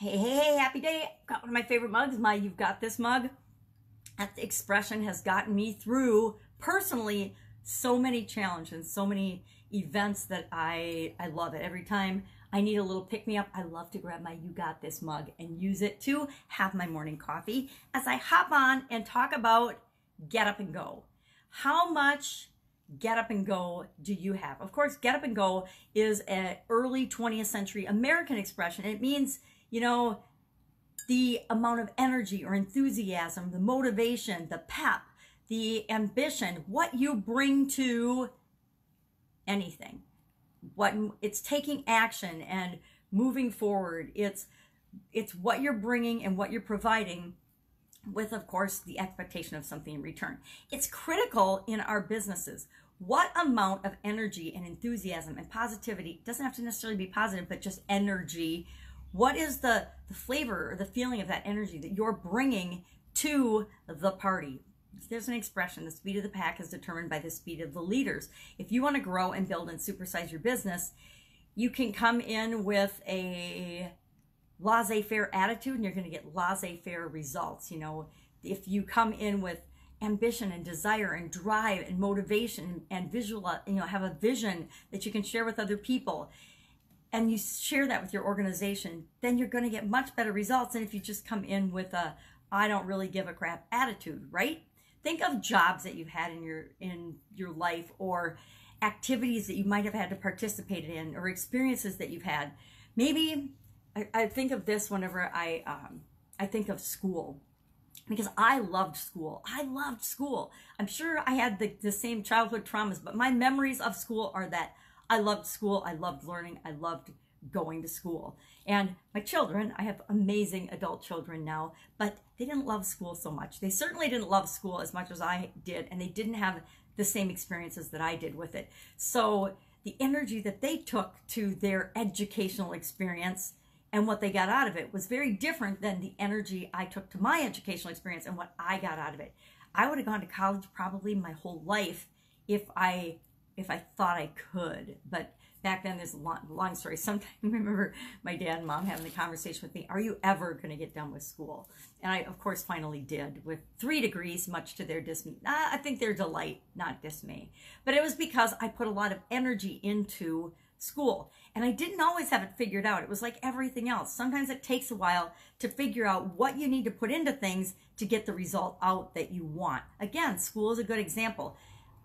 Hey, happy day. Got one of my favorite mugs, my You've Got This mug. That expression has gotten me through, personally, so many challenges, so many events that I love it. Every time I need a little pick-me-up, I love to grab my You Got This mug and use it to have my morning coffee as I hop on and talk about get up and go. How much get up and go do you have? Of course, get up and go is an early 20th century American expression. It means, you know, the amount of energy or enthusiasm, the motivation, the pep, the ambition, what you bring to anything. What it's taking action and moving forward. It's what you're bringing and what you're providing with, of course, the expectation of something in return. It's critical in our businesses. What amount of energy and enthusiasm and positivity, doesn't have to necessarily be positive, but just energy. What is the flavor or the feeling of that energy that you're bringing to the party? There's an expression, the speed of the pack is determined by the speed of the leaders. If you want to grow and build and supersize your business, you can come in with a laissez-faire attitude and you're going to get laissez-faire results. You know, if you come in with ambition and desire and drive and motivation and visualize, you know, have a vision that you can share with other people, and you share that with your organization, then you're going to get much better results than if you just come in with a I don't really give a crap attitude, right? Think of jobs that you've had in your life, or activities that you might have had to participate in, or experiences that you've had. Maybe I think of this whenever I think of school, because I loved school. I'm sure I had the same childhood traumas, but my memories of school are that I loved school, I loved learning, I loved going to school. And my children, I have amazing adult children now, but they didn't love school so much. They certainly didn't love school as much as I did, and they didn't have the same experiences that I did with it. So the energy that they took to their educational experience and what they got out of it was very different than the energy I took to my educational experience and what I got out of it. I would have gone to college probably my whole life if I thought I could, but back then, there's a long story. Sometimes I remember my dad and mom having a conversation with me, are you ever going to get done with school? And I, of course, finally did, with 3 degrees, much to their dismay. I think their delight, not dismay. But it was because I put a lot of energy into school, and I didn't always have it figured out. It was like everything else. Sometimes it takes a while to figure out what you need to put into things to get the result out that you want. Again, school is a good example.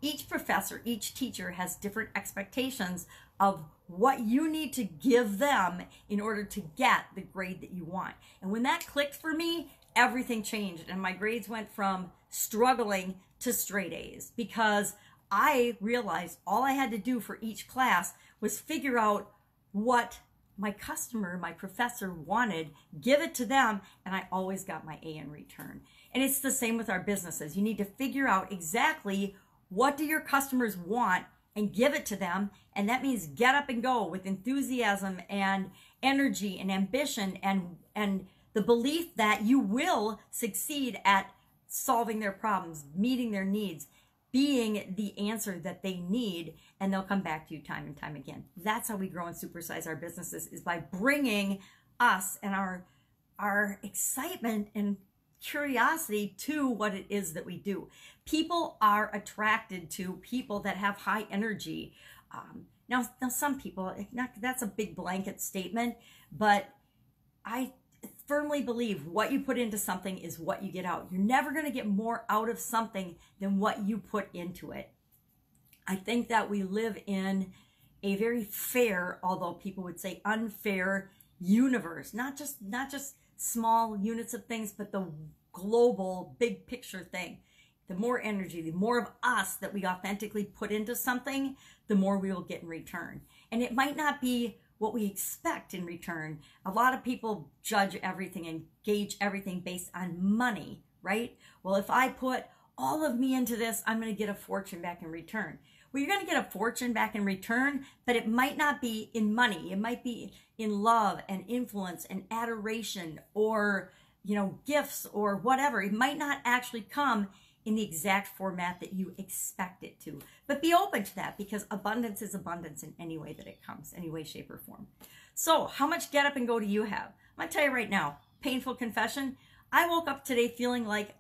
Each professor, each teacher has different expectations of what you need to give them in order to get the grade that you want. And when that clicked for me, everything changed. And my grades went from struggling to straight A's, because I realized all I had to do for each class was figure out what my customer, my professor wanted, give it to them, and I always got my A in return. And it's the same with our businesses. You need to figure out exactly what do your customers want and give it to them. And that means get up and go with enthusiasm and energy and ambition and the belief that you will succeed at solving their problems, meeting their needs, being the answer that they need, and they'll come back to you time and time again. That's how we grow and supersize our businesses, is by bringing us and our excitement and curiosity to what it is that we do. People are attracted to people that have high energy. Now some people, that's a big blanket statement, but I firmly believe what you put into something is what you get out. You're never going to get more out of something than what you put into it. I think that we live in a very fair, although people would say unfair, universe. Not just small units of things, but the global big picture thing. The more energy, the more of us that we authentically put into something, the more we will get in return. And it might not be what we expect in return. A lot of people judge everything and gauge everything based on money, right? Well, if I put all of me into this, I'm going to get a fortune back in return. Well, you're going to get a fortune back in return, but it might not be in money. It might be in love and influence and adoration, or, you know, gifts or whatever. It might not actually come in the exact format that you expect it to. But be open to that, because abundance is abundance in any way that it comes, any way, shape, or form. So how much get up and go do you have? I'm gonna tell you right now, painful confession. I woke up today feeling like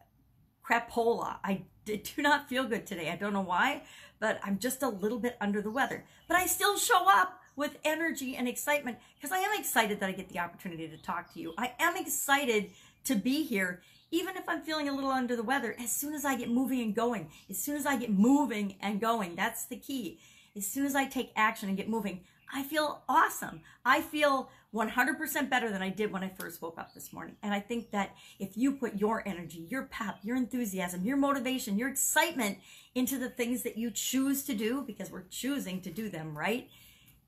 crapola. I do not feel good today. I don't know why, but I'm just a little bit under the weather. But I still show up with energy and excitement because I am excited that I get the opportunity to talk to you. I am excited to be here, even if I'm feeling a little under the weather. As soon as I get moving and going, as soon as I get moving and going, that's the key. As soon as I take action and get moving, I feel awesome. I feel 100% better than I did when I first woke up this morning. And I think that if you put your energy, your pep, your enthusiasm, your motivation, your excitement into the things that you choose to do, because we're choosing to do them, right?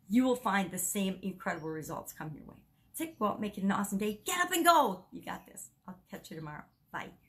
You will find the same incredible results come your way. Go out, make it an awesome day. Get up and go. You got this. I'll catch you tomorrow. Bye.